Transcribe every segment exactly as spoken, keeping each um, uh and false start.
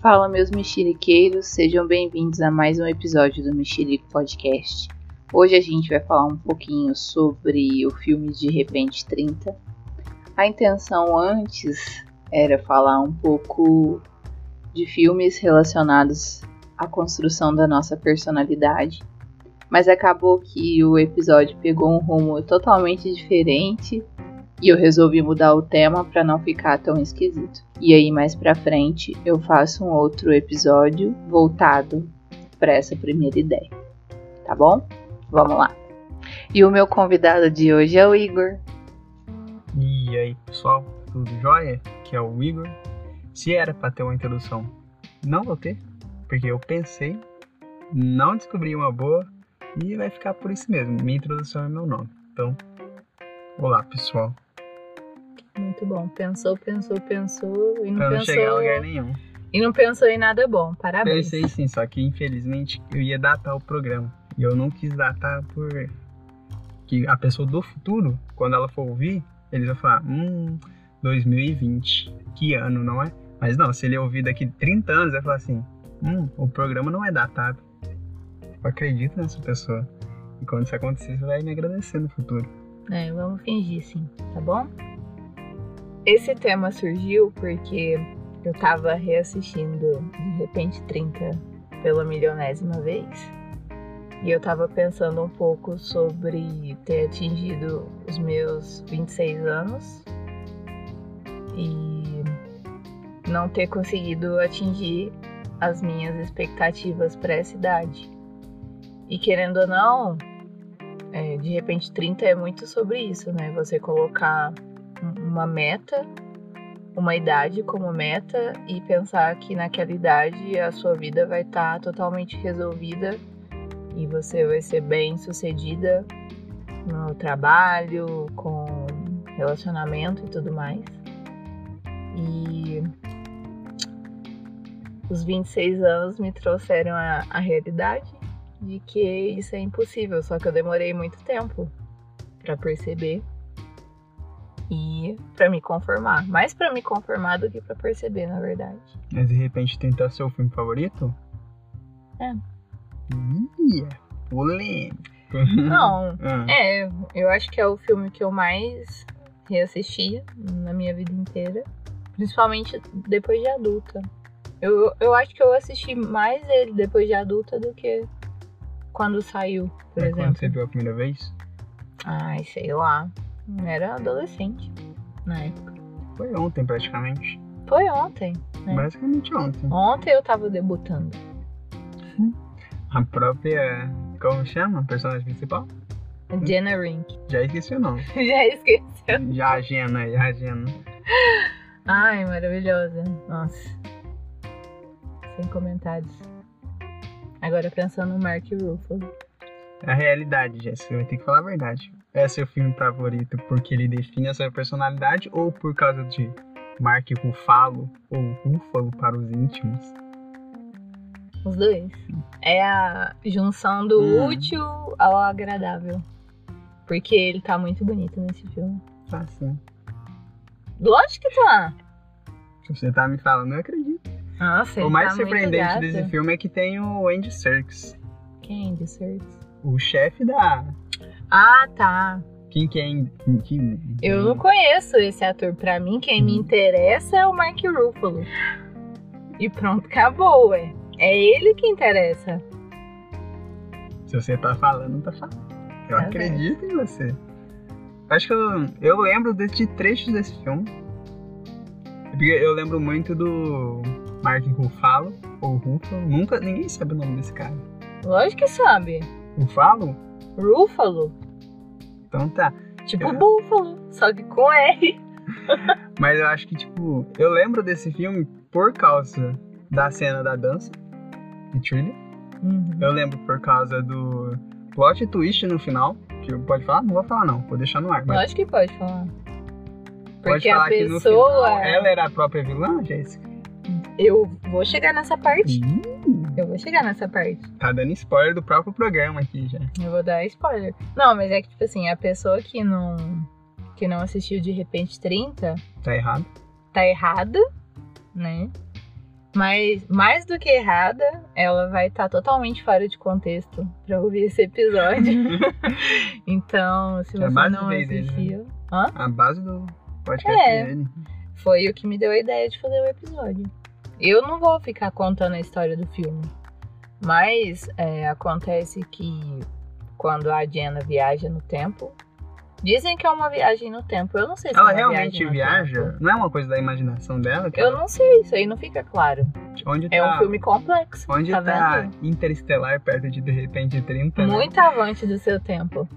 Fala, meus mexeriqueiros, sejam bem-vindos a mais um episódio do Mexerico Podcast. Hoje a gente vai falar um pouquinho sobre o filme De Repente trinta. A intenção antes era falar um pouco de filmes relacionados à construção da nossa personalidade, mas acabou que o episódio pegou um rumo totalmente diferente e eu resolvi mudar o tema para não ficar tão esquisito. E aí mais pra frente eu faço um outro episódio voltado para essa primeira ideia, tá bom? Vamos lá. E o meu convidado de hoje é o Igor. E aí, pessoal, tudo jóia? Que é o Igor. Se era pra ter uma introdução, não vou ter, porque eu pensei, não descobri uma boa e vai ficar por isso mesmo. Minha introdução é meu nome. Então, olá, pessoal. Muito bom. Pensou, pensou, pensou e não pra pensou. Não chegar a lugar nenhum. E não pensou em nada bom. Parabéns. Pensei sim, só que infelizmente eu ia datar o programa e eu não quis datar por que a pessoa do futuro, quando ela for ouvir, eles vão falar, hum, dois mil e vinte, que ano, não é? Mas não, se ele ouvir daqui trinta anos, vai falar assim, hum, o programa não é datado. Eu acredito nessa pessoa. E quando isso acontecer, você vai me agradecer no futuro. É, vamos fingir sim, tá bom? Esse tema surgiu porque eu tava reassistindo De Repente trinta pela milionésima vez. E eu tava pensando um pouco sobre ter atingido os meus vinte e seis anos. E não ter conseguido atingir as minhas expectativas para essa idade. E querendo ou não, é, De Repente trinta é muito sobre isso, né? Você colocar uma meta, uma idade como meta e pensar que naquela idade a sua vida vai estar totalmente resolvida e você vai ser bem sucedida no trabalho, com relacionamento e tudo mais. E os vinte e seis anos me trouxeram a, a realidade de que isso é impossível, só que eu demorei muito tempo pra perceber e pra me conformar. Mais pra me conformar do que pra perceber, na verdade. Mas De Repente tentar ser o filme favorito? É. Ih, polêmico. Não, é, eu acho que é o filme que eu mais reassisti na minha vida inteira, principalmente depois de adulta. Eu, eu acho que eu assisti mais ele depois de adulta do que quando saiu, por exemplo. Quando você viu a primeira vez? Ai, sei lá. Eu era adolescente na época. Foi ontem, praticamente. Foi ontem, né? Basicamente ontem. Ontem eu tava debutando. Sim. A própria... Como chama? A personagem principal? Jenna Rink. Já esqueci o nome. Já esqueceu. Já a Jenna, já a Jenna. Ai, maravilhosa. Nossa. Sem comentários. Agora pensando no Mark Ruffalo. A realidade, Jess, você vai ter que falar a verdade. É seu filme favorito porque ele define a sua personalidade ou por causa de Mark Ruffalo ou Ruffalo para os íntimos? Os dois. É a junção do hum. útil ao agradável. Porque ele tá muito bonito nesse filme. Tá, sim. Lógico que tá. Se você tá me falando, eu acredito. Nossa, o mais tá surpreendente desse filme é que tem o Andy Serkis. Quem é Andy Serkis? O chefe da... Ah, tá. Quem que é Andy? Eu não conheço esse ator. Pra mim, quem hum. me interessa é o Mark Ruffalo. E pronto, acabou, ué. É ele que interessa. Se você tá falando, tá falando. Eu tá acredito certo. Em você. Acho que eu, eu lembro de trechos desse filme. Eu lembro muito do... Mark Ruffalo, ou Ruffalo, nunca, ninguém sabe o nome desse cara. Lógico que sabe. Ruffalo? Ruffalo. Então tá. Tipo eu... Búfalo, só que com R. Mas eu acho que, tipo, eu lembro desse filme por causa da cena da dança, de thriller. Uhum. Eu lembro por causa do plot twist no final, que pode falar? Não vou falar não, vou deixar no ar. Mas... Lógico que pode falar. Porque pode falar a pessoa... que no final ela era a própria vilã, Jéssica? Eu vou chegar nessa parte. Uhum. Eu vou chegar nessa parte. Tá dando spoiler do próprio programa aqui já. Eu vou dar spoiler. Não, mas é que, tipo assim, a pessoa que não, que não assistiu De Repente trinta... Tá errada. Tá errada, né? Mas mais do que errada, ela vai estar tá totalmente fora de contexto pra ouvir esse episódio. Então, se você é não assistiu... Né? A base do podcast é, dele. Foi o que me deu a ideia de fazer o episódio. Eu não vou ficar contando a história do filme. Mas é, acontece que quando a Jenna viaja no tempo... Dizem que é uma viagem no tempo. Eu não sei se ela é uma realmente viagem viaja? Tempo. Não é uma coisa da imaginação dela? Eu ela... não sei, isso aí não fica claro. Onde é tá... um filme complexo. Onde tá, tá Interestelar perto de De Repente trinta? Muito né? Avante do seu tempo.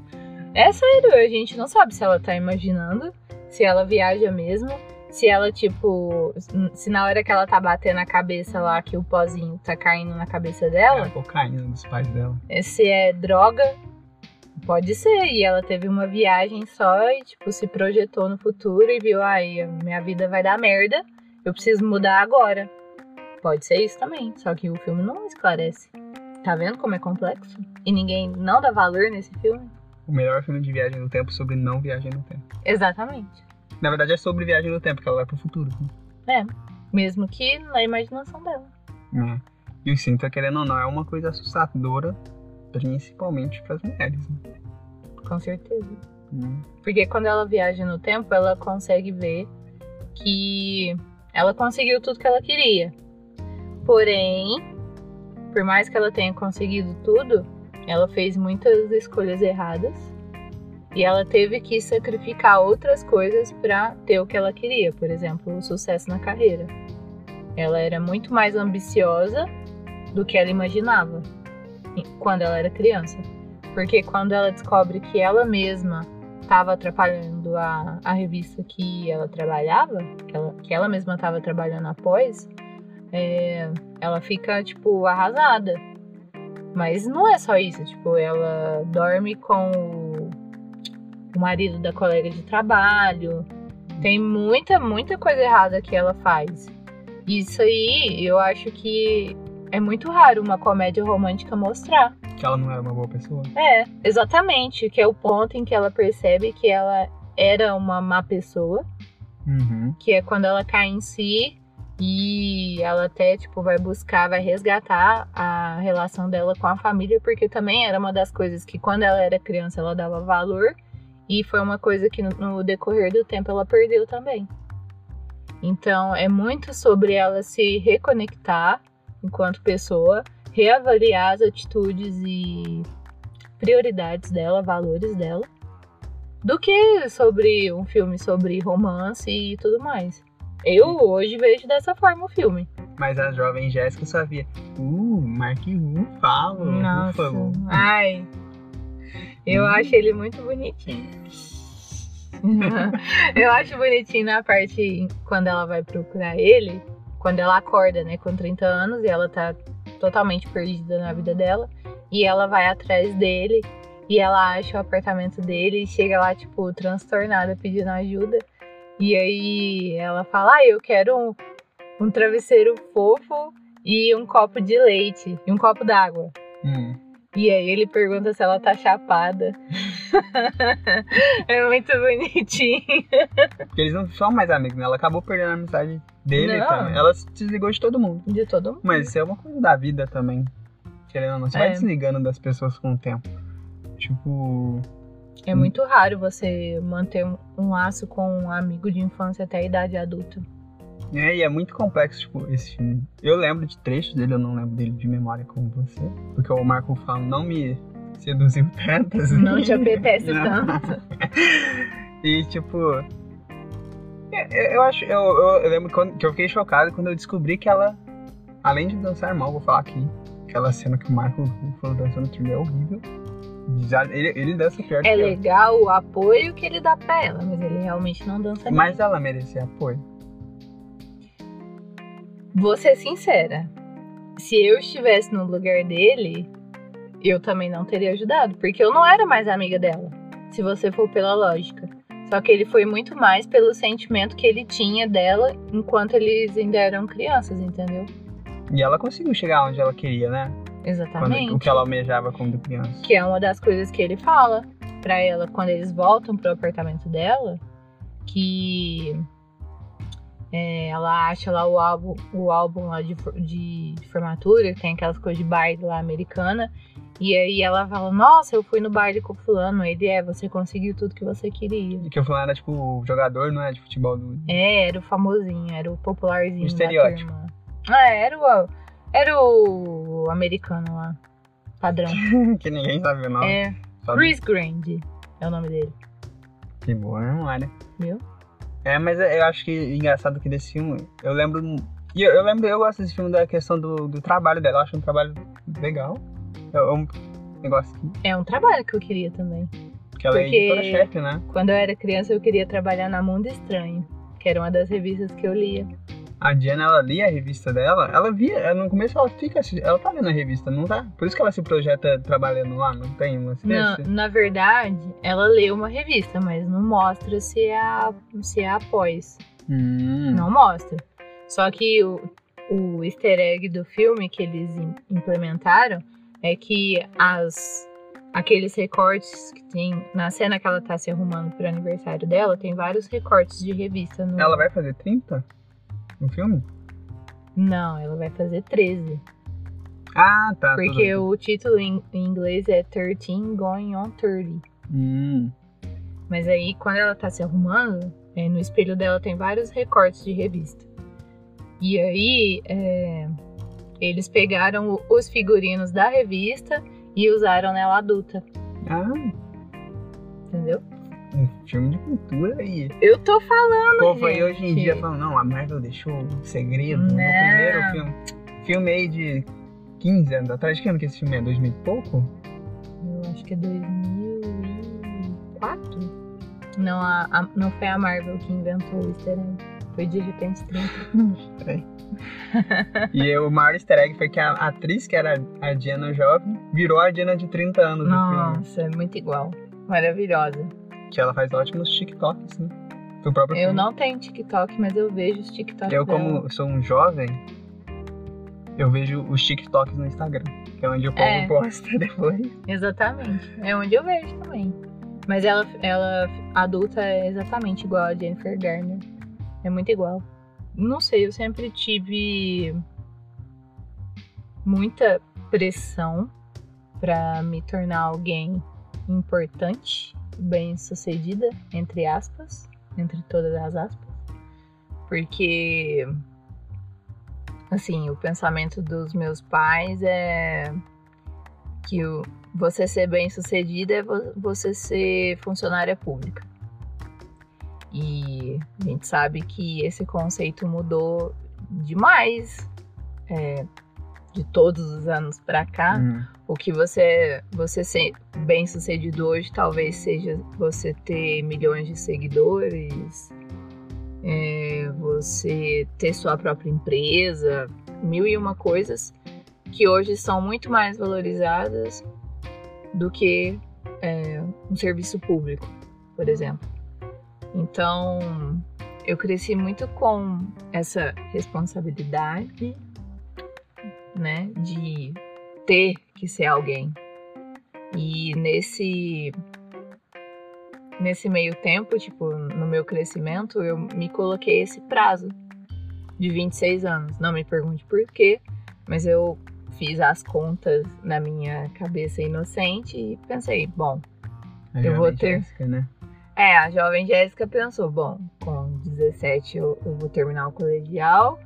É sério, a gente não sabe se ela tá imaginando, se ela viaja mesmo, se ela, tipo, se na hora que ela tá batendo a cabeça lá, que o pozinho tá caindo na cabeça dela. É a cocaína dos pais dela. Se é droga. Pode ser, e ela teve uma viagem só e, tipo, se projetou no futuro e viu, ai, minha vida vai dar merda, eu preciso mudar agora. Pode ser isso também, só que o filme não esclarece. Tá vendo como é complexo? E ninguém não dá valor nesse filme? O melhor filme de viagem no tempo sobre não viagem no tempo. Exatamente. Na verdade é sobre viagem no tempo, porque ela vai pro futuro. Né? É, mesmo que na imaginação dela. É. E o cinto, querendo ou não, é uma coisa assustadora. Principalmente para as mulheres, né? Com certeza. Hum. Porque quando ela viaja no tempo, ela consegue ver que ela conseguiu tudo que ela queria. Porém, por mais que ela tenha conseguido tudo, ela fez muitas escolhas erradas. E ela teve que sacrificar outras coisas para ter o que ela queria. Por exemplo, o sucesso na carreira. Ela era muito mais ambiciosa do que ela imaginava quando ela era criança, porque quando ela descobre que ela mesma estava atrapalhando a, a revista que ela trabalhava, que ela, que ela mesma estava trabalhando após, é, ela fica, tipo, arrasada. Mas não é só isso, tipo, ela dorme com o, o marido da colega de trabalho, tem muita, muita coisa errada que ela faz. Isso aí, eu acho que é muito raro uma comédia romântica mostrar. Que ela não era uma boa pessoa? É, exatamente. Que é o ponto em que ela percebe que ela era uma má pessoa. Uhum. Que é quando ela cai em si e ela até, tipo, vai buscar, vai resgatar a relação dela com a família. Porque também era uma das coisas que quando ela era criança ela dava valor. E foi uma coisa que no decorrer do tempo ela perdeu também. Então é muito sobre ela se reconectar enquanto pessoa, reavaliar as atitudes e prioridades dela, valores dela, do que sobre um filme sobre romance e tudo mais. Eu hoje vejo dessa forma o filme. Mas a jovem Jéssica só via, uh, Mark Ruffalo. Nossa, Ruffalo. Ai, eu hum. acho ele muito bonitinho. Eu acho bonitinho na parte quando ela vai procurar ele, quando ela acorda, né, com trinta anos, e ela tá totalmente perdida na vida dela, e ela vai atrás dele, e ela acha o apartamento dele, e chega lá, tipo, transtornada, pedindo ajuda, e aí ela fala, ah, eu quero um, um travesseiro fofo e um copo de leite, e um copo d'água. Hum. E aí ele pergunta se ela tá chapada. É muito bonitinho. Porque eles não são mais amigos, né? Ela acabou perdendo a amizade dele também. Ela se desligou de todo mundo. De todo mundo. Mas isso é uma coisa da vida também. Querendo ou não, você é. vai desligando das pessoas com o tempo. Tipo... É muito raro você manter um laço com um amigo de infância até a idade adulta. É, e é muito complexo, tipo, esse filme. Eu lembro de trechos dele, eu não lembro dele de memória como você. Porque o Marco Ruffalo não me seduziu tanto. Assim. Não te apetece não. tanto. E, tipo... Eu, acho, eu, eu lembro quando, que eu fiquei chocado quando eu descobri que ela, além de dançar mal, vou falar aqui, aquela cena que o Marco Ruffalo dançando trilha é horrível. Já, ele, ele dança pior que ela. É legal o apoio que ele dá pra ela, mas ele realmente não dança bem. Mas ela merecia apoio. Vou ser sincera, se eu estivesse no lugar dele, eu também não teria ajudado, porque eu não era mais amiga dela, se você for pela lógica. Só que ele foi muito mais pelo sentimento que ele tinha dela enquanto eles ainda eram crianças, entendeu? E ela conseguiu chegar onde ela queria, né? Exatamente. Quando, o que ela almejava quando criança. Que é uma das coisas que ele fala pra ela quando eles voltam pro apartamento dela, que... É, ela acha lá o álbum, o álbum lá de, de, de formatura, que tem aquelas coisas de baile lá americana. E aí ela fala, nossa, eu fui no baile com o fulano. Ele é, você conseguiu tudo que você queria. E que o fulano era tipo o jogador, não é? De futebol do... É, era o famosinho, era o popularzinho. O estereótipo. Ah, era o, era o americano lá, padrão. Que ninguém sabe o nome. É, Chris Grand é o nome dele. Que boa memória. Viu? É, mas eu acho que é engraçado que desse filme, eu lembro, eu, eu lembro, eu gosto desse filme da questão do, do trabalho dela, eu acho um trabalho legal, é um negócio que... É um trabalho que eu queria também. Porque ela é editora-chefe, né? Quando eu era criança eu queria trabalhar na Mundo Estranho, que era uma das revistas que eu lia. A Jenna, ela lia a revista dela, ela via, no começo ela fica, ela tá lendo a revista, não tá? Por isso que ela se projeta trabalhando lá, não tem uma experiência? Na verdade, ela lê uma revista, mas não mostra se é a, se é a pós. Hum. Não mostra. Só que o, o easter egg do filme que eles implementaram é que as, aqueles recortes que tem, na cena que ela tá se arrumando pro aniversário dela, tem vários recortes de revista. No... Ela vai fazer trinta? No filme? Não, ela vai fazer treze. Ah, tá. Porque o título em inglês é thirteen Going on Thirty. Hum. Mas aí, quando ela tá se arrumando, é, no espelho dela tem vários recortes de revista. E aí, é, eles pegaram os figurinos da revista e usaram nela adulta. Ah. Entendeu? Um filme de cultura aí. Eu tô falando, pô, gente. Aí hoje em dia falando, não, a Marvel deixou um segredo. Não. No primeiro filme. Filme aí de quinze anos atrás. Que ano que esse filme é? dois mil e pouco? Eu acho que é dois mil e quatro. Não, a, a, não foi a Marvel que inventou o easter egg. Foi De Repente trinta. E o maior easter egg foi que a atriz, que era a Jenna jovem, virou a Jenna de trinta anos no filme. Nossa, é muito igual. Maravilhosa. Que ela faz ótimos TikToks, né? Do próprio eu filme. Não tenho TikTok, mas eu vejo os TikToks. Eu, dela. Como sou um jovem, eu vejo os TikToks no Instagram, que é onde o povo é. Posta depois. Exatamente. É onde eu vejo também. Mas ela, ela adulta é exatamente igual a Jennifer Garner. É muito igual. Não sei, eu sempre tive muita pressão pra me tornar alguém importante, bem-sucedida, entre aspas, entre todas as aspas, porque, assim, o pensamento dos meus pais é que você ser bem-sucedida é você ser funcionária pública. E a gente sabe que esse conceito mudou demais, é, de todos os anos pra cá. Hum. O que você, você ser bem sucedido hoje talvez seja você ter milhões de seguidores, é, você ter sua própria empresa, mil e uma coisas que hoje são muito mais valorizadas do que é, um serviço público, por exemplo. Então, eu cresci muito com essa responsabilidade, né, de ter que ser alguém. E nesse nesse meio tempo, tipo, no meu crescimento, eu me coloquei esse prazo de vinte e seis anos. Não me pergunte por quê, mas eu fiz as contas na minha cabeça inocente e pensei, bom, a eu vou ter... Jéssica, né? É, a jovem Jéssica pensou, bom, com dezessete eu, eu vou terminar o colegial...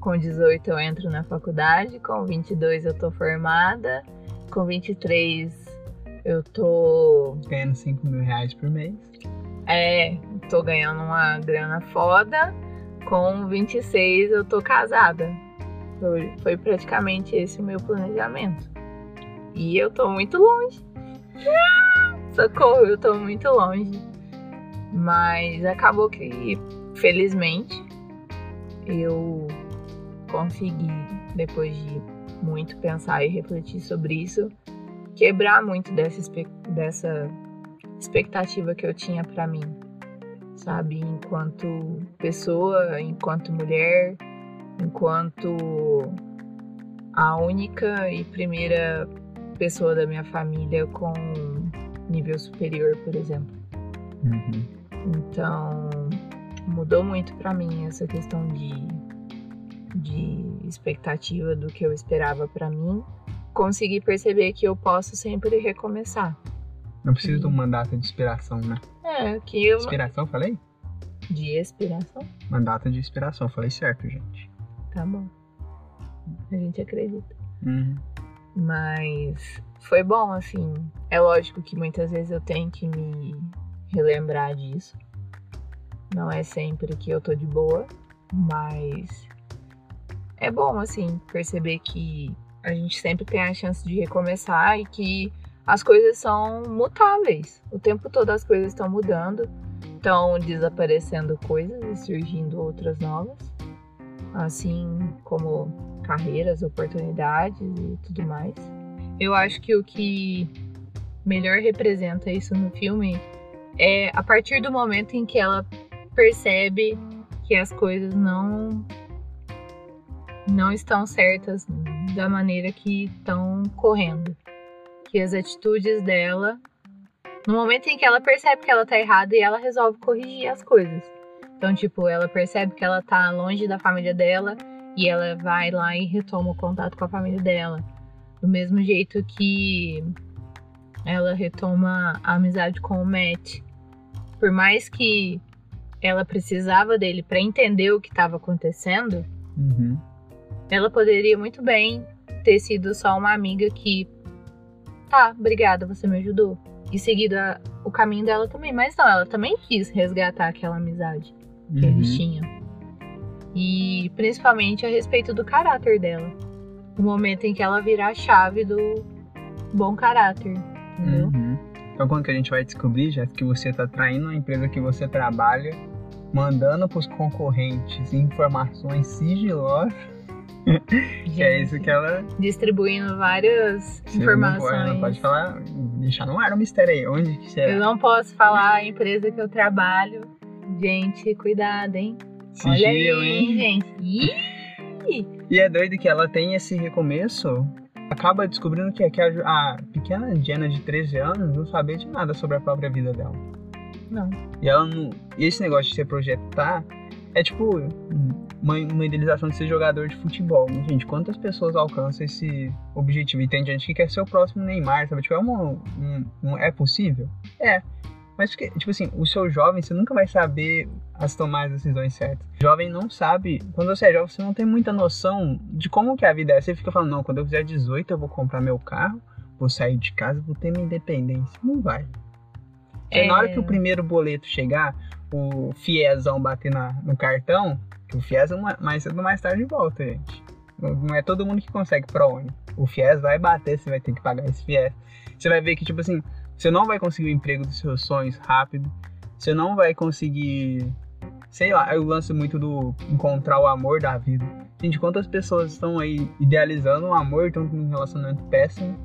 Com dezoito eu entro na faculdade, com vinte e dois eu tô formada, com vinte e três eu tô... Ganhando cinco mil reais por mês. É, tô ganhando uma grana foda, com vinte e seis eu tô casada. Foi, foi praticamente esse o meu planejamento. E eu tô muito longe. Socorro, eu tô muito longe. Mas acabou que, felizmente, eu... consegui, depois de muito pensar e refletir sobre isso, quebrar muito dessa, espe- dessa expectativa que eu tinha pra mim, sabe? Enquanto pessoa, enquanto mulher, enquanto a única e primeira pessoa da minha família com nível superior, por exemplo. Uhum. Então, mudou muito pra mim essa questão de, de expectativa do que eu esperava pra mim. Consegui perceber que eu posso sempre recomeçar. Não precisa e... de uma data de inspiração, né? É, que eu... Inspiração, falei? De inspiração? Uma data de inspiração, falei certo, gente. Tá bom. A gente acredita. Uhum. Mas foi bom, assim. É lógico que muitas vezes eu tenho que me relembrar disso. Não é sempre que eu tô de boa, mas é bom, assim, perceber que a gente sempre tem a chance de recomeçar e que as coisas são mutáveis. O tempo todo as coisas estão mudando, estão desaparecendo coisas e surgindo outras novas, assim como carreiras, oportunidades e tudo mais. Eu acho que o que melhor representa isso no filme é a partir do momento em que ela percebe que as coisas não, não estão certas da maneira que estão correndo. Que as atitudes dela, no momento em que ela percebe que ela tá errada, e ela resolve corrigir as coisas. Então, tipo, ela percebe que ela tá longe da família dela e ela vai lá e retoma o contato com a família dela. Do mesmo jeito que ela retoma a amizade com o Matt. Por mais que ela precisava dele pra entender o que estava acontecendo, uhum. Ela poderia muito bem ter sido só uma amiga que... Tá, obrigada, você me ajudou. E seguido a, o caminho dela também. Mas não, ela também quis resgatar aquela amizade que uhum. eles tinham. E principalmente a respeito do caráter dela. O momento em que ela virar a chave do bom caráter, entendeu? Uhum. Então quando que a gente vai descobrir, Jéssica, que você tá traindo a empresa que você trabalha, mandando pros concorrentes informações sigilosas, que é isso que ela... Distribuindo várias você informações. Não pode, não pode falar, deixar no ar um mistério aí, onde que será? Eu não posso falar a empresa que eu trabalho. Gente, cuidado, hein? Sigilo, olha aí, hein, gente? Ih! E é doido que ela tem esse recomeço... Acaba descobrindo que a pequena Jenna de treze anos não sabia de nada sobre a própria vida dela. Não. E ela não, e esse negócio de se projetar é tipo uma, uma idealização de ser jogador de futebol. Gente, quantas pessoas alcançam esse objetivo? E tem gente que quer ser o próximo Neymar, sabe? Tipo, é, uma, um, um, é possível? É. Mas, tipo assim, o seu jovem, você nunca vai saber as tomar as decisões certas. O jovem não sabe, quando você é jovem, você não tem muita noção de como que a vida é. Você fica falando, não, quando eu fizer dezoito, eu vou comprar meu carro, vou sair de casa, vou ter minha independência. Não vai. É... Na hora que o primeiro boleto chegar, o fiezão bater na, no cartão, que o fiez é uma, mais cedo mais tarde volta, gente. Não é todo mundo que consegue pro ônibus. O fiez vai bater, você vai ter que pagar esse fiez. Você vai ver que, tipo assim, você não vai conseguir o emprego dos seus sonhos rápido. Você não vai conseguir... Sei lá, eu lanço muito do encontrar o amor da vida. Gente, quantas pessoas estão aí idealizando um amor e estão com um relacionamento péssimo?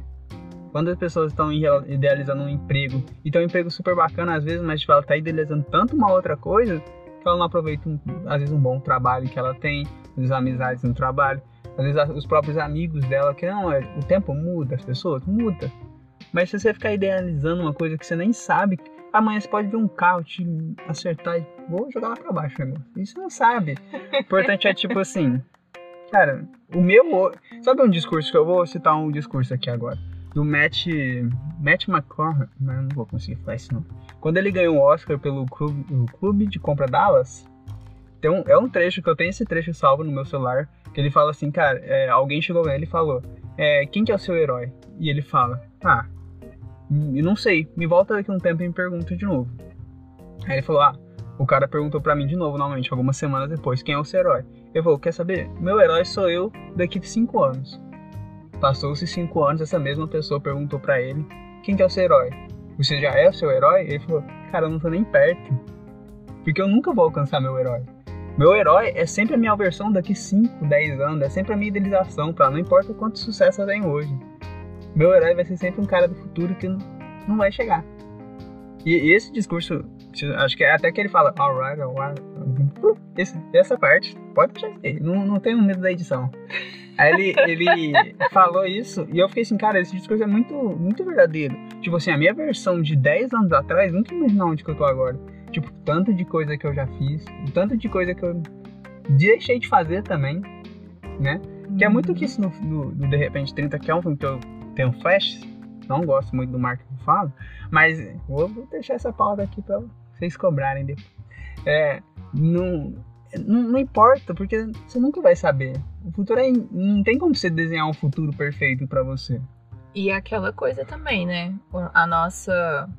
Quantas pessoas estão idealizando um emprego? E tem um emprego super bacana às vezes, mas tipo, ela está idealizando tanto uma outra coisa que ela não aproveita, um, às vezes, um bom trabalho que ela tem, às vezes amizades no trabalho, às vezes os próprios amigos dela, que não, o tempo muda, as pessoas mudam. Mas se você ficar idealizando uma coisa que você nem sabe, amanhã você pode ver um carro te acertar e vou jogar lá pra baixo, negócio. Isso você não sabe. O importante é tipo assim, cara, o meu... Sabe um discurso que eu vou citar um discurso aqui agora? Do Matt... Matt McConaughey, mas eu não vou conseguir falar isso não. Quando ele ganhou o Oscar pelo Clube, o Clube de Compra Dallas, tem um, é um trecho que eu tenho esse trecho salvo no meu celular, que ele fala assim, cara, é, alguém chegou nele e falou, é, quem que é o seu herói? E ele fala, ah... eu não sei, me volta daqui um tempo e me pergunta de novo. Aí ele falou, ah, o cara perguntou pra mim de novo, normalmente, algumas semanas depois, quem é o seu herói? Ele falou, quer saber? Meu herói sou eu daqui de cinco anos. Passou-se cinco anos, essa mesma pessoa perguntou pra ele, quem que é o seu herói? Você já é o seu herói? Ele falou, cara, eu não tô nem perto, porque eu nunca vou alcançar meu herói. Meu herói é sempre a minha versão daqui cinco, dez anos, é sempre a minha idealização, pra não importa quanto sucesso eu tenho hoje. Meu herói vai ser sempre um cara do futuro que não vai chegar. E esse discurso, acho que é até que ele fala, alright, alright. Essa, essa parte, pode deixar de não, não tenho medo da edição. Aí ele, ele falou isso e eu fiquei assim, cara, esse discurso é muito, muito verdadeiro. Tipo assim, a minha versão de dez anos atrás, nunca imaginava onde que eu tô agora. Tipo, tanto de coisa que eu já fiz, tanto de coisa que eu deixei de fazer também, né? Que é muito que isso no, no, no De Repente trinta, que é um filme que eu tenho flash, não gosto muito do Mark Ruffalo, mas vou deixar essa pauta aqui pra vocês cobrarem depois. É, não, não, não importa, porque você nunca vai saber. O futuro é, não tem como você desenhar um futuro perfeito pra você. E aquela coisa também, né? A nossa,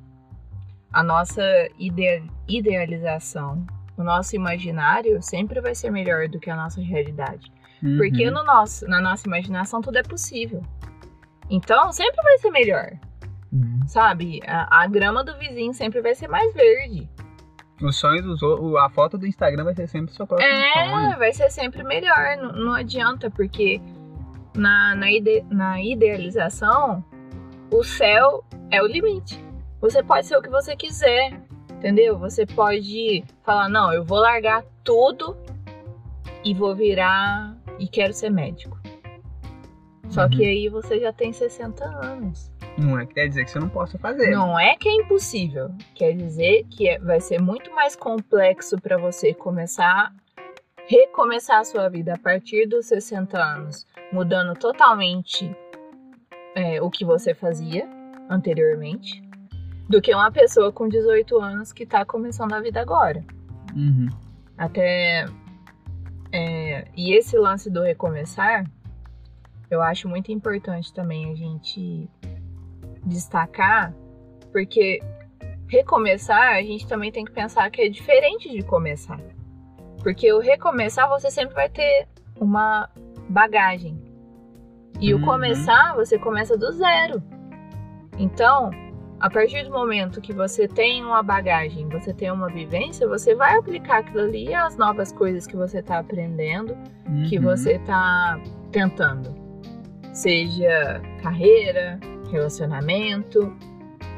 a nossa ide, idealização, o nosso imaginário sempre vai ser melhor do que a nossa realidade. Uhum. Porque no nosso, na nossa imaginação tudo é possível. Então sempre vai ser melhor. Uhum. Sabe? A, a grama do vizinho sempre vai ser mais verde. Os sonhos dos outros, a foto do Instagram vai ser sempre sua própria. É, sonho. Vai ser sempre melhor. Não, não adianta, porque na, na, ide, na idealização, o céu é o limite. Você pode ser o que você quiser, entendeu? Você pode falar, não, eu vou largar tudo e vou virar e quero ser médico. Só uhum. que aí você já tem sessenta anos. Não é, quer dizer que você não possa fazer. Não é que é impossível. Quer dizer que é, vai ser muito mais complexo para você começar, recomeçar a sua vida a partir dos sessenta anos, mudando totalmente é, o que você fazia anteriormente, do que uma pessoa com dezoito anos que tá começando a vida agora. Uhum. Até... É, e esse lance do recomeçar, eu acho muito importante também a gente destacar, porque recomeçar, a gente também tem que pensar que é diferente de começar. Porque o recomeçar, você sempre vai ter uma bagagem. E uhum. o começar, você começa do zero. Então, a partir do momento que você tem uma bagagem, você tem uma vivência, você vai aplicar aquilo ali, as novas coisas que você está aprendendo, uhum. que você está tentando. Seja carreira, relacionamento.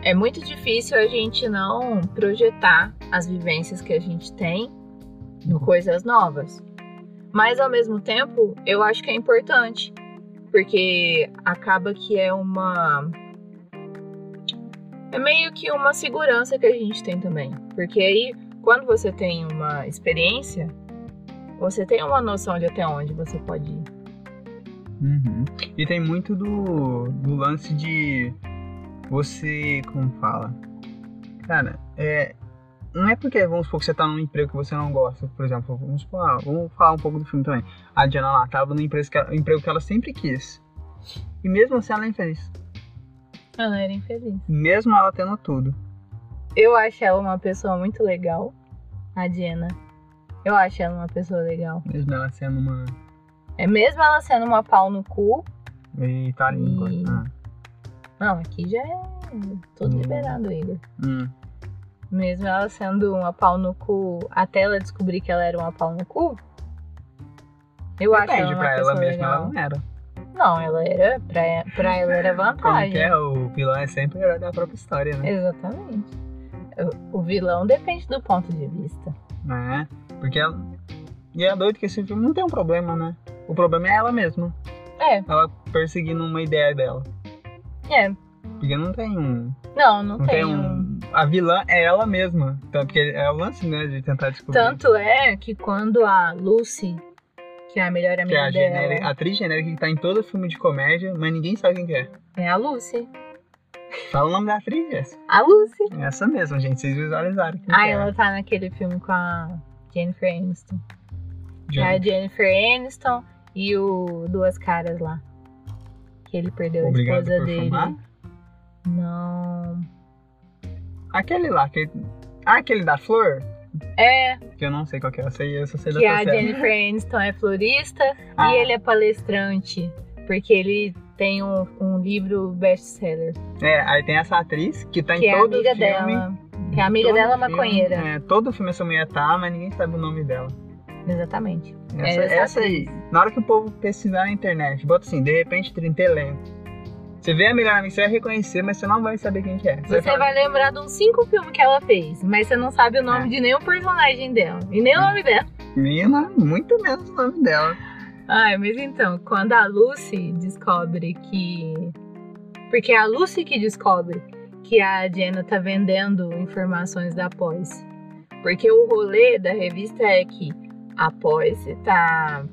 É muito difícil a gente não projetar as vivências que a gente tem em coisas novas. Mas, ao mesmo tempo, eu acho que é importante, porque acaba que é uma... É meio que uma segurança que a gente tem também. Porque aí, quando você tem uma experiência, você tem uma noção de até onde você pode ir. Uhum. E tem muito do, do lance de você, como fala? Cara, é, não é porque, vamos supor, que você tá num emprego que você não gosta. Por exemplo, vamos, falar, vamos falar um pouco do filme também. A Jenna lá tava no emprego que ela, emprego que ela sempre quis. E mesmo assim ela é infeliz. Ela era infeliz. Mesmo ela tendo tudo. Eu acho ela uma pessoa muito legal, a Jenna. Eu acho ela uma pessoa legal. Mesmo ela sendo uma... É mesmo ela sendo uma pau no cu. E tá língua. E... Ah. Não, aqui já é tudo hum. liberado, Igor. Hum. Mesmo ela sendo uma pau no cu, até ela descobrir que ela era uma pau no cu, eu Depende, acho ela uma pra pessoa ela mesma legal. Ela não era. Não, ela era, pra, pra ela era vantagem. Porque o vilão é sempre o herói da própria história, né? Exatamente. O vilão depende do ponto de vista. É, porque ela... E é doido que esse filme não tem um problema, né? O problema é ela mesma. É. Ela perseguindo uma ideia dela. É. Porque não tem um... Não, não, não tem, tem um... um... A vilã é ela mesma. Então, porque é o lance, né, de tentar descobrir. Tanto é que quando a Lucy... Que é a melhor amiga que a dela. Genera, a atriz genérica que tá em todo filme de comédia, mas ninguém sabe quem que é. É a Lucy. Fala o nome da atriz, Jess. A Lucy. Essa mesma, gente. Vocês visualizaram quem Ah, que ela é. Tá naquele filme com a Jennifer Aniston. Jennifer. É a Jennifer Aniston e o Duas Caras lá. Que ele perdeu Obrigado a esposa por dele. Fumar. Não. Aquele lá. Aquele... Ah, aquele da flor? É. Que eu não sei qual que é, eu sei, eu só sei da terceira. Que a Jennifer Aniston é florista ah. e ele é palestrante, porque ele tem um, um livro best-seller. É, aí tem essa atriz que tá que em é todo amiga filme. Dela. Que a amiga dela é maconheira. É, todo filme essa mulher tá, mas ninguém sabe o nome dela. Exatamente. Essa, essa, essa aí, na hora que o povo pesquisar na internet, bota assim, De Repente trinta elenco. Você vê a melhor amiga, você vai reconhecer, mas você não vai saber quem que é. Você, você vai, falar... vai lembrar de uns cinco filmes que ela fez, mas você não sabe o nome é. de nenhum personagem dela. E nem o nome dela. Mina, muito menos o nome dela. Ai, mas então, quando a Lucy descobre que... Porque é a Lucy que descobre que a Jenna tá vendendo informações da pós Porque o rolê da revista é que a Poise tá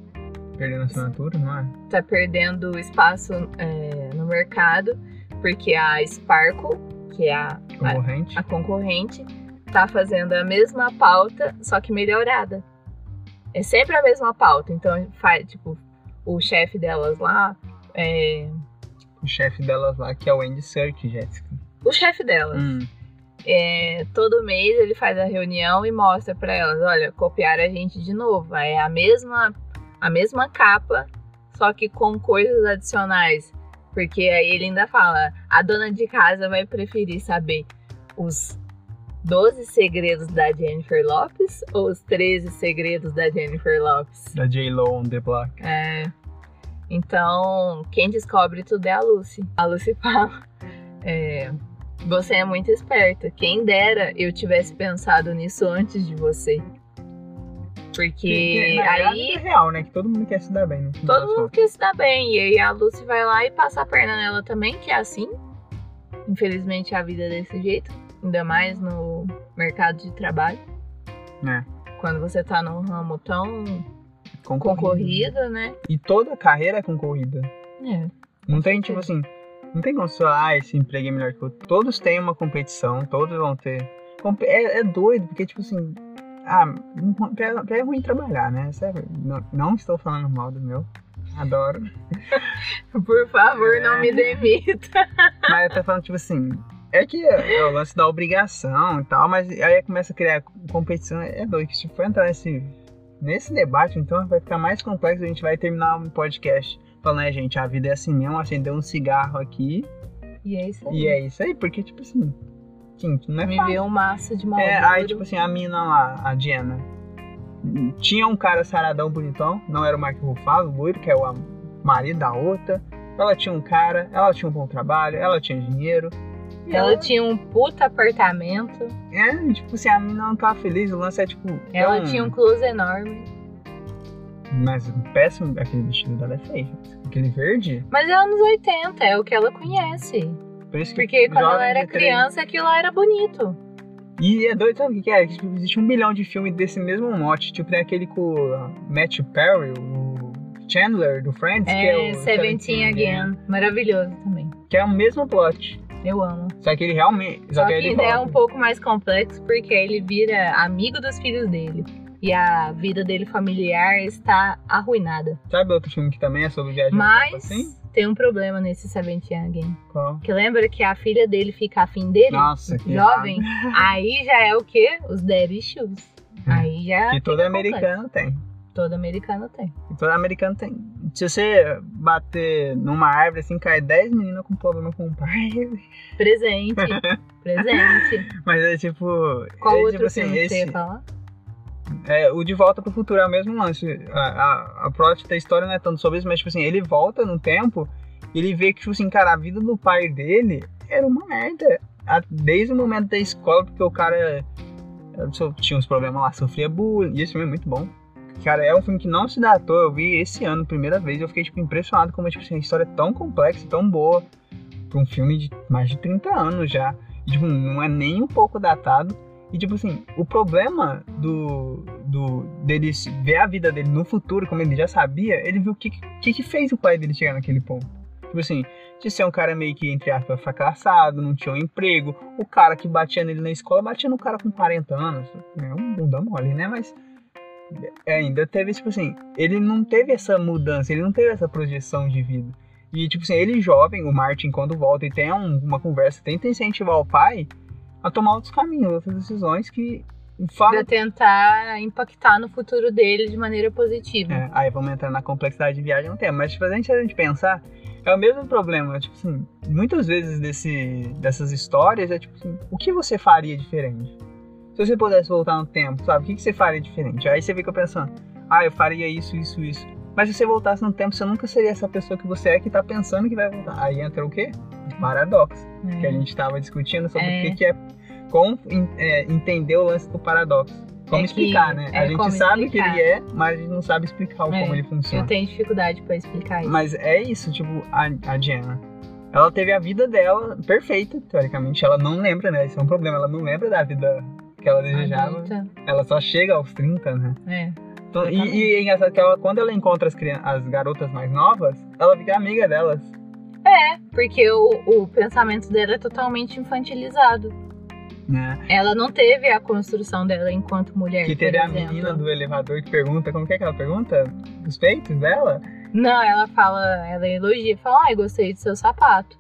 perdendo assinatura, não é? Tá perdendo espaço é, no mercado, porque a Sparkle, que é a concorrente. A, a concorrente, tá fazendo a mesma pauta, só que melhorada. É sempre a mesma pauta. Então, faz, tipo, o chefe delas lá é... O chefe delas lá, que é o Andy Serkis, Jéssica. O chefe delas. Hum. É, todo mês ele faz a reunião e mostra pra elas, olha, copiaram a gente de novo. É a mesma, a mesma capa, só que com coisas adicionais. Porque aí ele ainda fala, a dona de casa vai preferir saber os doze segredos da Jennifer Lopez ou os treze segredos da Jennifer Lopez? Da J-Lo on the block. É. Então, quem descobre tudo é a Lucy. A Lucy fala, é, você é muito esperta. Quem dera eu tivesse pensado nisso antes de você. Porque na aí... é real, né? Que todo mundo quer se dar bem. Todo mundo quer se dar bem. E aí a Lucy vai lá e passa a perna nela também, que é assim. Infelizmente a vida é desse jeito. Ainda mais no mercado de trabalho. É. Quando você tá num ramo tão concorrido, concorrido né? E toda carreira é concorrida. É. Não tem, tipo assim... Não tem como você falar, ah, esse emprego é melhor que o outro. Todos têm uma competição, todos vão ter... É, é doido, porque, tipo assim... Ah, é ruim trabalhar, né? Sério, não, não estou falando mal do meu. Adoro. Por favor, é... não me demita. Mas eu tô falando, tipo assim... É que é o lance da obrigação e tal, mas aí começa a criar competição. É doido, que se for entrar nesse, nesse debate, então vai ficar mais complexo. A gente vai terminar um podcast... Falando, né, gente, a vida é assim mesmo, acender um cigarro aqui. E é isso aí. E é isso aí, porque, tipo assim, gente, não é fácil. Viver um maço de mal. É, aí, tipo assim, a mina lá, a Jenna, tinha um cara saradão bonitão, não era o Mark Ruffalo, o loiro, que é o marido da outra. Ela tinha um cara, ela tinha um bom trabalho, ela tinha dinheiro. Ela, ela tinha um puta apartamento. É, tipo assim, a mina não tava feliz, o lance é, tipo... Ela é um... tinha um close enorme. Mas péssimo, aquele vestido dela é feio. Aquele verde. Mas é anos oitenta, é o que ela conhece. Por isso que porque quando ela era criança, aquilo lá era bonito. E é doido, sabe o que é? Existe um milhão de filmes desse mesmo mote. Tipo, tem aquele com o Matthew Perry, o Chandler do Friends, é, que é o seventeen Again. Again. Maravilhoso também. Que é o mesmo plot. Eu amo. Só que ele realmente... Só, só que ele é um pouco mais complexo, porque ele vira amigo dos filhos dele. E a vida dele familiar está arruinada. Sabe outro filme que também é sobre viagem? Mas assim? Tem um problema nesse seventeen Again. Qual? Que lembra que a filha dele fica afim dele? Nossa, que jovem. Errado. Aí já é o quê? Os dead issues. Hum. Aí já... Que todo americano tem. Todo americano tem. Que todo americano tem. Se você bater numa árvore assim, cai dez meninas com problema com o pai. Presente. Presente. Mas é tipo... Qual é, outro tipo, filme assim, esse... você ia falar? É, o De Volta pro Futuro é o mesmo lance. A, a, a próxima história não é tanto sobre isso, mas, tipo assim, ele volta no tempo e ele vê que, tipo assim, cara, a vida do pai dele era uma merda. A, desde o momento da escola, porque o cara so, tinha uns problemas lá, sofria bullying. E esse filme é muito bom. Cara, é um filme que não se dá à toa. Eu vi esse ano, primeira vez, eu fiquei, tipo, impressionado como, tipo assim, a história é tão complexa e tão boa pra um filme de mais de trinta anos já. E, tipo, não é nem um pouco datado. E, tipo assim, o problema do, do, dele ver a vida dele no futuro, como ele já sabia, ele viu o que, que, que fez o pai dele chegar naquele ponto. Tipo assim, de ser um cara meio que, entre aspas, fracassado, não tinha um emprego, o cara que batia nele na escola, batia no cara com quarenta anos. É um bunda mole, né? Mas ainda teve, tipo assim, ele não teve essa mudança, ele não teve essa projeção de vida. E, tipo assim, ele jovem, o Martin, quando volta e tem um, uma conversa, tenta incentivar o pai a tomar outros caminhos, outras decisões que... Fala... Pra tentar impactar no futuro dele de maneira positiva. É, aí vamos entrar na complexidade de viagem no tema. Mas tipo, a gente, a gente pensar, é o mesmo problema. Tipo assim, muitas vezes desse, dessas histórias é tipo assim, o que você faria diferente? Se você pudesse voltar no tempo, sabe? O que, que você faria diferente? Aí você fica pensando, ah, eu faria isso, isso, isso. Mas se você voltasse no tempo, você nunca seria essa pessoa que você é, que tá pensando que vai voltar. Aí entra o quê? Paradoxo, é. Que a gente estava discutindo sobre é. o que, que é, como é, entender o lance do paradoxo, como é explicar, que, né? É, a gente sabe explicar. Que ele é, mas a gente não sabe explicar é. como ele funciona. Eu tenho dificuldade para explicar isso. Mas é isso, tipo, a, a Jenna, ela teve a vida dela perfeita, teoricamente, ela não lembra, né? Isso é um problema, ela não lembra da vida que ela desejava. Adulta. Ela só chega aos trinta, né? É. Então, e, e ela, quando ela encontra as, as garotas mais novas, ela fica amiga delas. É, porque o, o pensamento dela é totalmente infantilizado. É. Ela não teve a construção dela enquanto mulher. Que teve a menina do elevador que pergunta, como que é que ela pergunta? Os peitos dela? Não, ela fala, ela elogia, fala, ai, ah, gostei do seu sapato.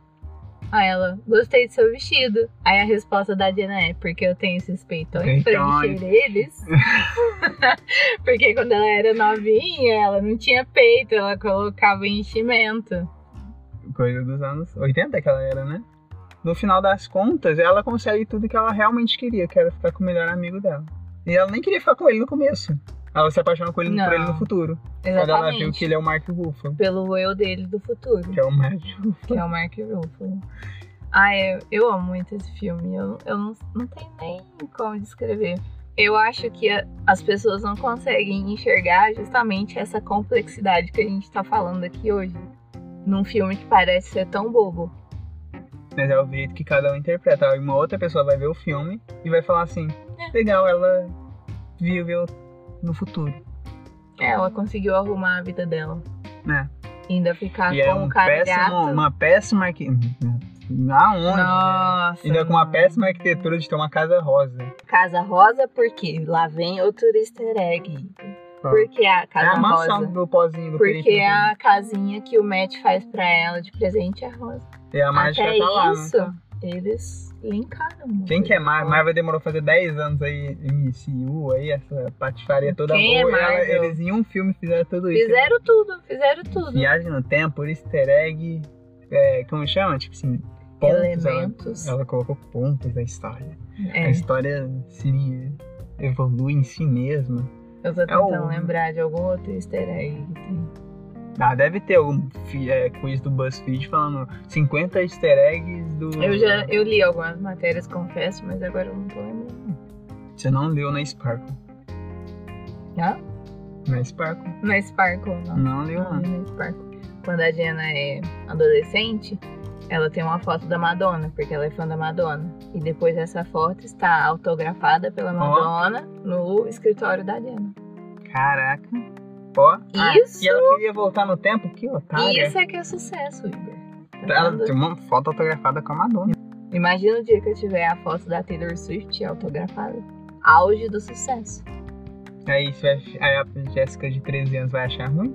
Aí ela, gostei do seu vestido. Aí a resposta da Jenna é, porque eu tenho esses peitões pra encher eles. Porque quando ela era novinha, ela não tinha peito, ela colocava enchimento. Coisa dos anos oitenta que ela era, né? No final das contas, ela consegue tudo que ela realmente queria, que era ficar com o melhor amigo dela. E ela nem queria ficar com ele no começo. Ela se apaixonou com ele, por ele no futuro. Exatamente. Quando ela viu que ele é o Mark Ruffalo. Pelo eu dele do futuro. Que é o Mark Ruffalo. Que é o Mark Ruffalo. Ah, eu, eu amo muito esse filme. Eu, eu não, não tenho nem como descrever. Eu acho que a, as pessoas não conseguem enxergar justamente essa complexidade que a gente tá falando aqui hoje. Num filme que parece ser tão bobo. Mas é o jeito que cada um interpreta. Uma outra pessoa vai ver o filme e vai falar assim, é. Legal, ela viveu no futuro. É, ela conseguiu arrumar a vida dela. É. E ainda ficar e com é um, um cara péssimo, uma péssima arquitetura. Aonde? Nossa. Né? Ainda com uma péssima arquitetura de ter uma casa rosa. Casa rosa por quê? Lá vem outro easter egg. Porque a casa é a mansão rosa. Do pozinho do Porque periquito. A casinha que o Matt faz pra ela de presente é rosa. E a mágica tá lá. Isso, né? Eles linkaram. Quem que é Marvel? Marvel demorou fazer dez anos aí, M C U, aí, essa patifaria toda Quem boa. É ela, eles em um filme fizeram tudo isso. Fizeram tudo, fizeram tudo. Viagem no tempo, easter egg, é, como chama? Tipo assim, pontos. Elementos. Ela, ela colocou pontos da história. É. A história se evolui em si mesma. Eu tô tentando é o... lembrar de algum outro easter egg. Ah, deve ter algum é, quiz do BuzzFeed falando cinquenta easter eggs do... Eu já eu li algumas matérias, confesso, mas agora eu não tô lembrando. Você não leu na Sparkle? Hã? Na Sparkle. Na Sparkle, não. Não leu, não. Não. Na Sparkle. Quando a Jenna é adolescente, ela tem uma foto da Madonna, porque ela é fã da Madonna. E depois essa foto está autografada pela Madonna oh. no escritório da Jenna. Caraca. Ó. Ah, isso. E ela queria voltar no tempo? Que otário. Isso é que é sucesso, Igor. Tá ela tem uma foto autografada com a Madonna. Imagina o dia que eu tiver a foto da Taylor Swift autografada. Auge do sucesso. Aí, aí a Jéssica de treze anos vai achar ruim?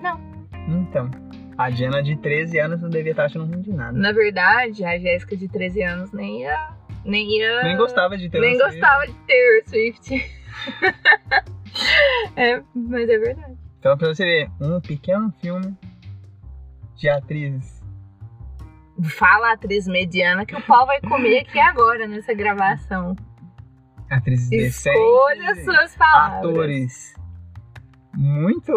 Não. Então... A Jenna de treze anos não devia estar achando ruim de nada. Na verdade, a Jéssica de treze anos nem ia... Nem, ia, nem gostava de Taylor Swift. Nem gostava de Taylor Swift. É, mas é verdade. Então, pra você ver, um pequeno filme de atrizes. Fala atriz mediana que o pau vai comer aqui agora, nessa gravação. Atrizes decentes. Escolha suas palavras. Atores. Muito...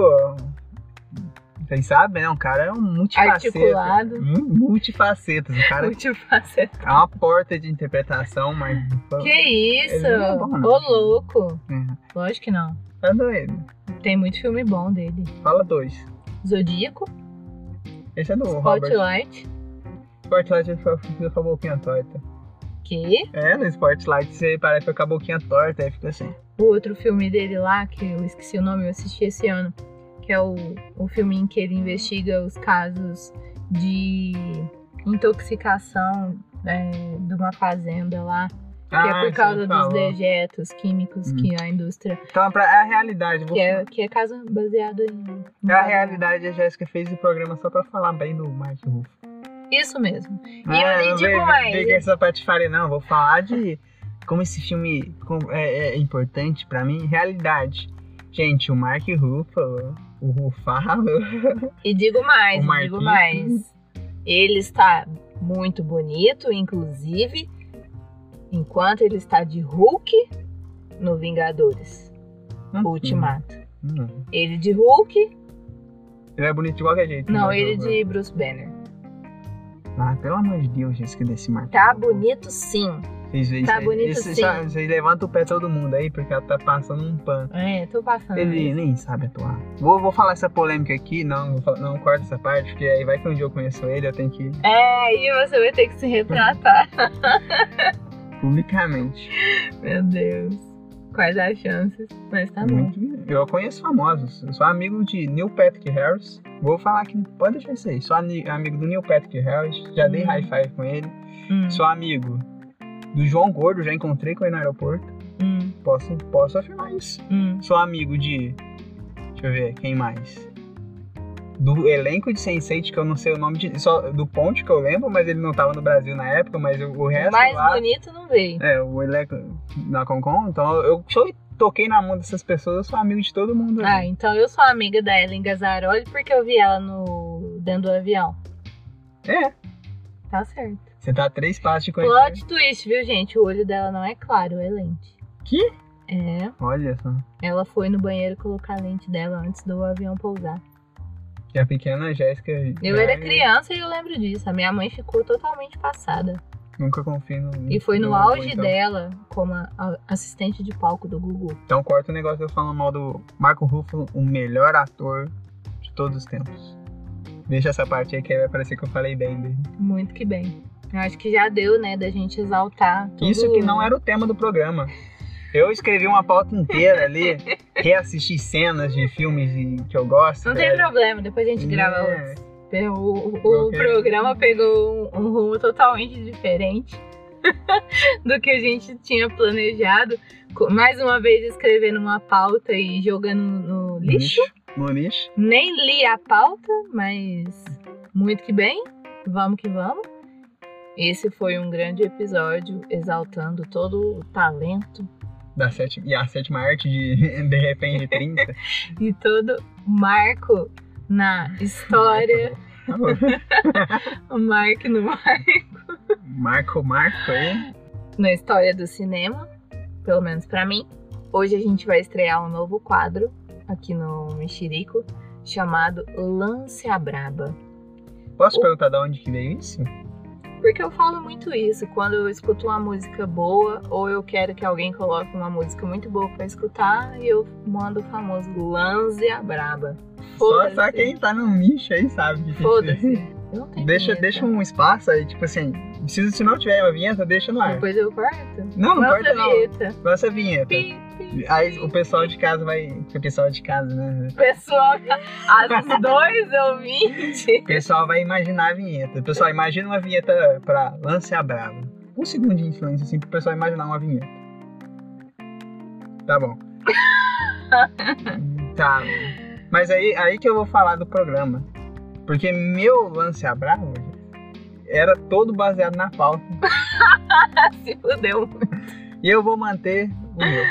Vocês sabem, né? Um cara é um multifaceta. Articulado. Multifacetas. O cara multifaceta. É uma porta de interpretação, mas... Que isso? É bom, né? Ô, louco. É. Lógico que não. Tá doido. Tem muito filme bom dele. Fala dois. Zodíaco. Esse é do Spotlight. Robert. Spotlight fica com a boquinha torta. Que? É, no Spotlight você parece que fica com a boquinha torta, aí fica assim. O outro filme dele lá, que eu esqueci o nome, eu assisti esse ano. Que é o, o filme em que ele investiga os casos de intoxicação é, de uma fazenda lá. Que ah, é por causa dos dejetos químicos hum. que a indústria... Então, pra, é a realidade. Que é, que é caso baseado em... É a realidade, a Jéssica fez o programa só pra falar bem do Mark Ruffalo. Isso mesmo. E ah, eu nem digo mais... Não essa patifaria, não. Vou falar de como esse filme é, é importante pra mim. Realidade. Gente, o Mark Ruffalo... O Ruffalo. E digo mais, e digo mais. Ele está muito bonito, inclusive, enquanto ele está de Hulk no Vingadores hum, Ultimato. Hum. Ele de Hulk. Ele é bonito de qualquer jeito. Não, ele jogo. De Bruce Banner. Ah, pelo amor de Deus, Jéssica, desse Mark. Tá bonito sim. Vocês, tá vocês, bonito vocês, sim. Vocês, vocês levantam o pé todo mundo aí, porque ela tá passando um pano. É, tô passando. Ele nem sabe atuar. Vou, vou falar essa polêmica aqui, não, vou falar, não corta essa parte, porque aí vai que um dia eu conheço ele, eu tenho que... É, e você vai ter que se retratar. publicamente. Meu Deus. Quais as chances? Mas tá bom. Eu conheço famosos. Eu sou amigo de Neil Patrick Harris. Vou falar aqui, pode deixar isso aí. Sou amigo do Neil Patrick Harris. Já hum. dei high five com ele. Hum. Sou amigo do João Gordo. Já encontrei com ele no aeroporto. Hum. Posso, posso afirmar isso. Hum. Sou amigo de... Deixa eu ver, quem mais? Do elenco de sense eight, que eu não sei o nome de... Só do Ponte, que eu lembro, mas ele não tava no Brasil na época, mas eu, o resto mais lá... Mais bonito não veio. É, o elenco na Concon. Então, eu só toquei na mão dessas pessoas, eu sou amigo de todo mundo. Ah, ali. Então eu sou amiga da Ellen Gazaroli, porque eu vi ela no... dentro do avião. É. Tá certo. Você tá a três passos de conhecer. Plot twist, viu, gente? O olho dela não é claro, é lente. Que? É. Olha só. Ela foi no banheiro colocar a lente dela antes do avião pousar. E a pequena Jéssica... Eu era criança e eu lembro disso. A minha mãe ficou totalmente passada. Nunca confio no... E foi no, no auge Google, então. Dela como a, a assistente de palco do Gugu. Então corta o negócio de eu falando mal do Mark Ruffalo, o melhor ator de todos os tempos. Deixa essa parte aí que aí vai parecer que eu falei bem dele. Muito que bem. Eu acho que já deu, né, da gente exaltar tudo... Isso que não era o tema do programa. Eu escrevi uma pauta inteira ali, reassisti cenas de filmes que eu gosto. Não velho. Tem problema, depois a gente grava é. outros. O, o, o programa pegou um, um rumo totalmente diferente do que a gente tinha planejado. Mais uma vez escrevendo uma pauta e jogando no lixo. No lixo. Nem li a pauta, mas muito que bem, vamos que vamos. Esse foi um grande episódio exaltando todo o talento. Da sete, e a sétima arte de De Repente trinta. E todo marco na história. Tá bom. O marco no marco. Marco, marco aí. Na história do cinema, pelo menos pra mim. Hoje a gente vai estrear um novo quadro aqui no Mexerico, chamado Lance a Braba. Posso o... perguntar de onde que veio isso? Porque eu falo muito isso, quando eu escuto uma música boa, ou eu quero que alguém coloque uma música muito boa pra escutar, e eu mando o famoso Lanze a Braba. Foda-se. Só, só quem tá no nicho aí sabe o que foda-se. Eu não tenho deixa, deixa um espaço aí, tipo assim, preciso, se não tiver uma vinheta, deixa no ar. Depois eu corto? Não, não corta não. Nossa a vinheta. Pi, pi, aí pi, o pessoal de casa vai... O pessoal de casa, né? Pessoal... As dois ouvintes. O pessoal vai imaginar a vinheta. O pessoal imagina uma vinheta pra Lance a Braba. Um segundo de influência, assim, pro pessoal imaginar uma vinheta. Tá bom. Tá. Mas aí, aí que eu vou falar do programa. Porque meu lance a braba era todo baseado na pauta. Se fudeu muito. E eu vou manter o meu.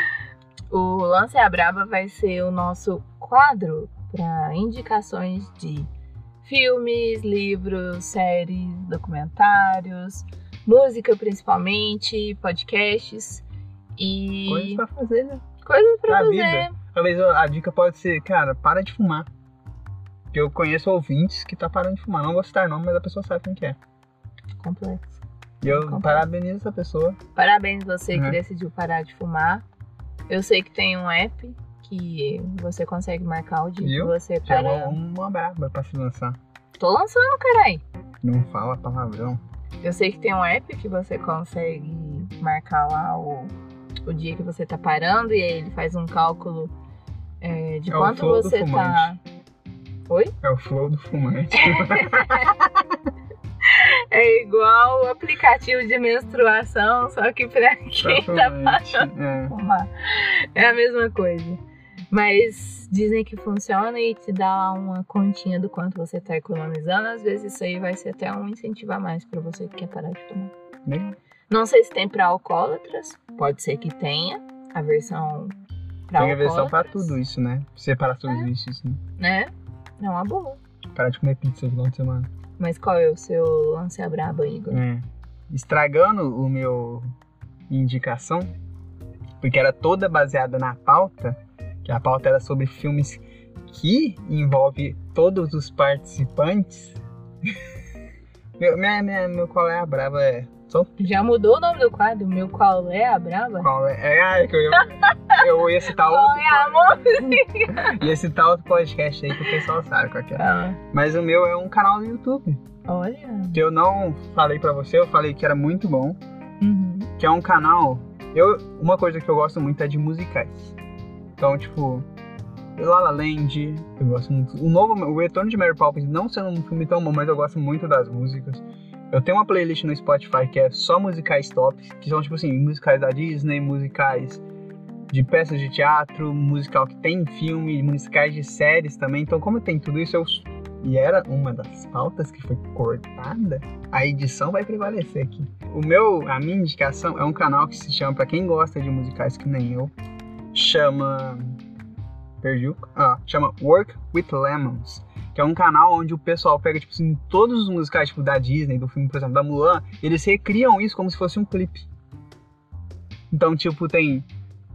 O Lance a Braba vai ser o nosso quadro para indicações de filmes, livros, séries, documentários, música principalmente, podcasts e... Coisas pra fazer, né? Coisas pra na fazer. Vida. Talvez a dica pode ser, cara, para de fumar. Porque eu conheço ouvintes que tá parando de fumar. Não vou citar nome, mas a pessoa sabe quem que é. Complexo. E eu Complexo. parabenizo essa pessoa. Parabéns você uhum. que decidiu parar de fumar. Eu sei que tem um app que você consegue marcar o dia Viu? que você para... É uma braba pra se lançar. Tô lançando, carai. Não fala palavrão. Eu sei que tem um app que você consegue marcar lá o, o dia que você tá parando. E aí ele faz um cálculo é, de é quanto você tá... Oi? É o flow do fumante. É igual o aplicativo de menstruação, só que pra quem tá parando é. de fumar. É a mesma coisa. Mas dizem que funciona e te dá uma continha do quanto você tá economizando. Às vezes isso aí vai ser até um incentivo a mais pra você que quer parar de fumar. Bem. Não sei se tem pra alcoólatras. Pode ser que tenha a versão pra tem alcoólatras. Tem a versão pra tudo isso, né? Separar tudo é. isso, assim. Né? Não, é uma boa. Parar de comer pizza no final de semana. Mas qual é o seu lance a braba, Igor? É. Estragando o meu indicação, porque era toda baseada na pauta, que a pauta era sobre filmes que envolve todos os participantes. Meu, minha, minha, meu qual é a braba é... Só... Já mudou o nome do quadro? Meu qual é a braba? Qual é? É, é que eu ia... Eu ia citar outro. Qual é a música? Ia citar outro podcast aí que o pessoal sabe qual que é. Ah. Mas o meu é um canal no YouTube. Olha. Que eu não falei pra você, eu falei que era muito bom. Uhum. que é um canal... Eu, uma coisa que eu gosto muito é de musicais. Então, tipo... La La Land, eu gosto muito. O novo, o retorno de Mary Poppins, não sendo um filme tão bom, mas eu gosto muito das músicas. Eu tenho uma playlist no Spotify que é só musicais tops, que são, tipo assim, musicais da Disney, musicais de peças de teatro, musical que tem filme, musicais de séries também. Então, como tem tudo isso, eu... E era uma das pautas que foi cortada, a edição vai prevalecer aqui. O meu, a minha indicação é um canal que se chama, pra quem gosta de musicais que nem eu, chama... Perdi o... Ah, chama Work With Lemons, que é um canal onde o pessoal pega, tipo assim, todos os musicais, tipo, da Disney, do filme, por exemplo, da Mulan, eles recriam isso como se fosse um clipe. Então, tipo, tem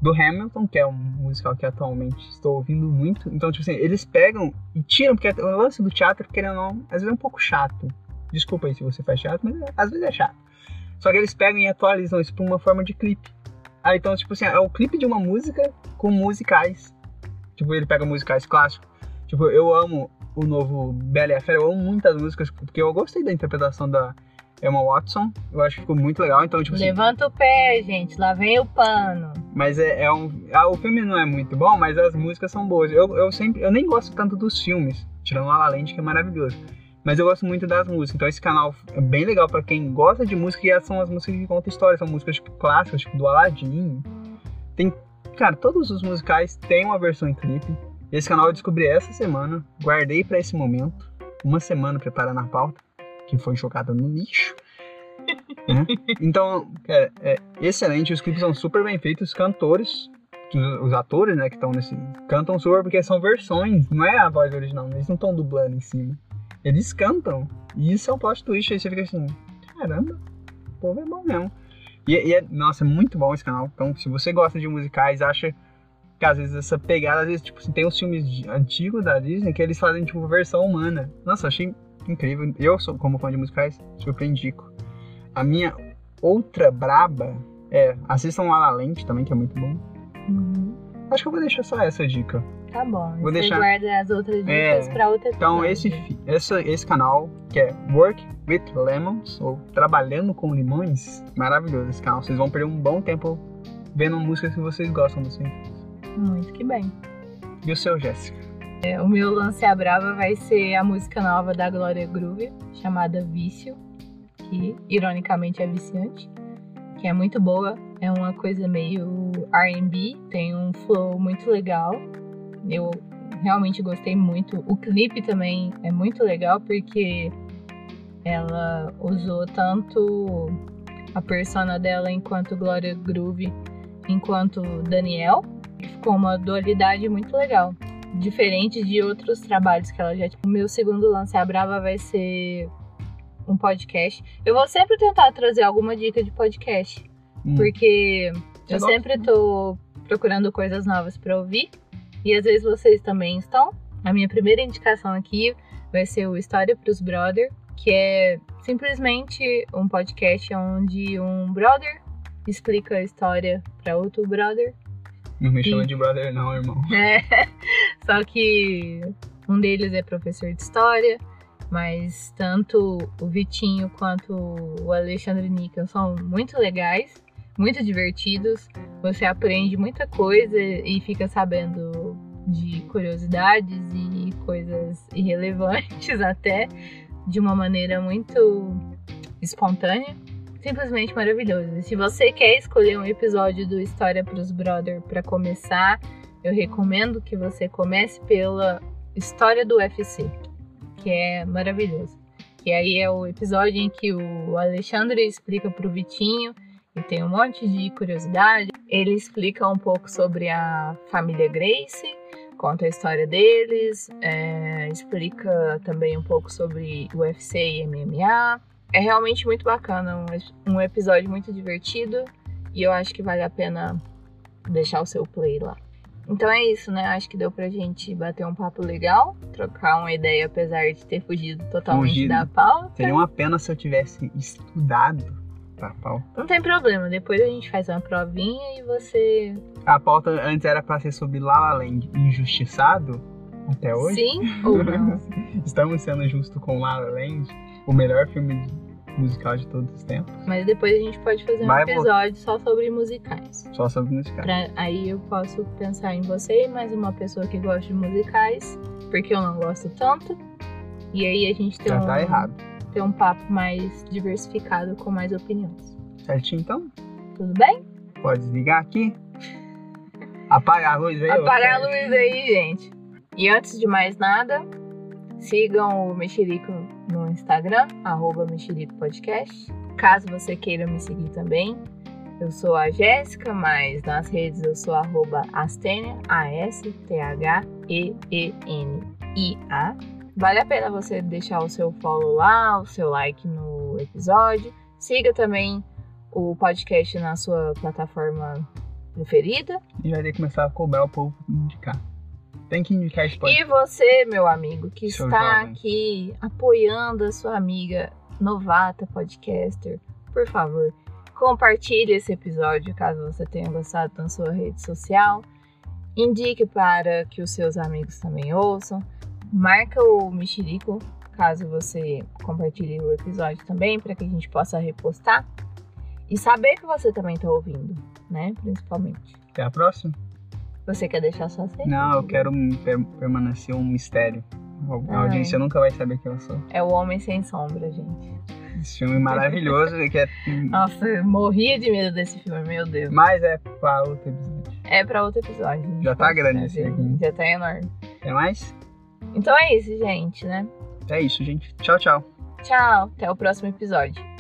do Hamilton, que é um musical que atualmente estou ouvindo muito. Então, tipo assim, eles pegam e tiram, porque o lance do teatro, querendo ou não, às vezes é um pouco chato. Desculpa aí se você faz teatro, mas às vezes é chato. Só que eles pegam e atualizam isso pra uma forma de clipe. Aí, então, tipo assim, é o clipe de uma música com musicais. Tipo, ele pega musicais clássicos. Tipo, eu amo o novo Bela e a Fera, eu amo muitas músicas, porque eu gostei da interpretação da Emma Watson. Eu acho que ficou muito legal, então, tipo assim... Levanta o pé, gente, lá vem o pano. Mas é, é um... Ah, o filme não é muito bom, mas as músicas são boas. Eu, eu sempre... Eu nem gosto tanto dos filmes, tirando La La Land, que é maravilhoso. Mas eu gosto muito das músicas, então esse canal é bem legal pra quem gosta de música, e essas são as músicas que contam história. São músicas, tipo, clássicas, tipo, do Aladdin. Tem... Cara, todos os musicais têm uma versão em clipe. Esse canal eu descobri essa semana, guardei pra esse momento, uma semana preparando a pauta, que foi jogada no lixo. Né? Então, cara, é excelente, os clipes são super bem feitos, os cantores, os atores, né, que estão nesse... Cantam super porque são versões, não é a voz original, eles não estão dublando em cima. Eles cantam, e isso é um plot twist, aí você fica assim, caramba, o povo é bom mesmo. E, e é, nossa, é muito bom esse canal. Então, se você gosta de musicais, acha que às vezes essa pegada, às vezes, tipo, assim, tem uns filmes antigos da Disney que eles fazem, tipo, versão humana. Nossa, achei incrível. Eu, sou, como fã de musicais, super indico. A minha outra braba é, assistam La La Land também, que é muito bom. Uhum. Acho que eu vou deixar só essa dica. Tá bom, vou você deixar... guarda as outras dicas é, pra outra dica. Então, esse, esse, esse canal, que é Work With Lemons, ou Trabalhando com Limões, maravilhoso esse canal. Vocês vão perder um bom tempo vendo músicas que vocês gostam dos filmes. Muito que bem. E o seu, Jéssica? É, o meu lance à brava vai ser a música nova da Gloria Groove, chamada Vício, que ironicamente é viciante, que é muito boa. É uma coisa meio R and B, tem um flow muito legal. Eu realmente gostei muito. O clipe também é muito legal porque ela usou tanto a persona dela enquanto Gloria Groove, enquanto Daniel. E ficou uma dualidade muito legal, diferente de outros trabalhos que ela já... O meu segundo lance à brava vai ser um podcast. Eu vou sempre tentar trazer alguma dica de podcast, hum. porque Você eu gosta? sempre tô procurando coisas novas pra ouvir. E às vezes vocês também estão. A minha primeira indicação aqui vai ser o História Pros Brothers, que é simplesmente um podcast onde um brother explica a história para outro brother. Não me e... chama de brother não, irmão. É, só que um deles é professor de história, mas tanto o Vitinho quanto o Alexandre Nickel são muito legais, muito divertidos. Você aprende muita coisa e fica sabendo de curiosidades e coisas irrelevantes até, de uma maneira muito espontânea. Simplesmente maravilhoso. E se você quer escolher um episódio do História Pros Brother para começar, eu recomendo que você comece pela História do U F C, que é maravilhoso. Que aí é o episódio em que o Alexandre explica pro Vitinho, e tem um monte de curiosidade. Ele explica um pouco sobre a família Gracie, conta a história deles, é, explica também um pouco sobre U F C e M M A. É realmente muito bacana, um, um episódio muito divertido, e eu acho que vale a pena deixar o seu play lá. Então é isso, né? Acho que deu pra gente bater um papo legal, trocar uma ideia, apesar de ter fugido totalmente fugido. da pauta. Seria uma pena se eu tivesse estudado. Não tem problema, depois a gente faz uma provinha e você... A pauta antes era pra ser sobre La La Land, injustiçado até hoje? Sim ou não? Estamos sendo justos com La La Land, o melhor filme musical de todos os tempos. Mas depois a gente pode fazer um Vai episódio só sobre musicais. Só sobre musicais. Pra, aí eu posso pensar em você e mais uma pessoa que gosta de musicais, porque eu não gosto tanto. E aí a gente tem Já um, tá errado. Tem um papo mais diversificado com mais opiniões. Certinho, então? Tudo bem? Pode desligar aqui. Apaga a luz aí. Apaga a luz aí, gente. E antes de mais nada, sigam o Mexerico no Instagram, arroba Mexerico Podcast. Caso você queira me seguir também, eu sou a Jéssica, mas nas redes eu sou arroba Astênia, A S T H E E N I A. Vale a pena você deixar o seu follow lá, o seu like no episódio. Siga também o podcast na sua plataforma preferida. E já ia começar a cobrar o povo pra indicar. Tem que indicar esse podcast. E você, meu amigo, que Sou está jovem. Aqui apoiando a sua amiga novata podcaster, por favor, compartilhe esse episódio caso você tenha gostado na sua rede social. Indique para que os seus amigos também ouçam. Marca o Mexerico caso você compartilhe o episódio também, para que a gente possa repostar. E saber que você também está ouvindo, né? Principalmente. Até a próxima. Você quer deixar sua senha? Não, eu quero per- permanecer um mistério. A audiência nunca vai saber quem eu sou. É o Homem Sem Sombra, gente. Esse filme maravilhoso. que é... Nossa, eu morria de medo desse filme, meu Deus. Mas é pra outro episódio. É pra outro episódio. Já tá grande esse aqui. Já tá enorme. Até mais? Então é isso, gente, né? É isso, gente. Tchau, tchau. Tchau, até o próximo episódio.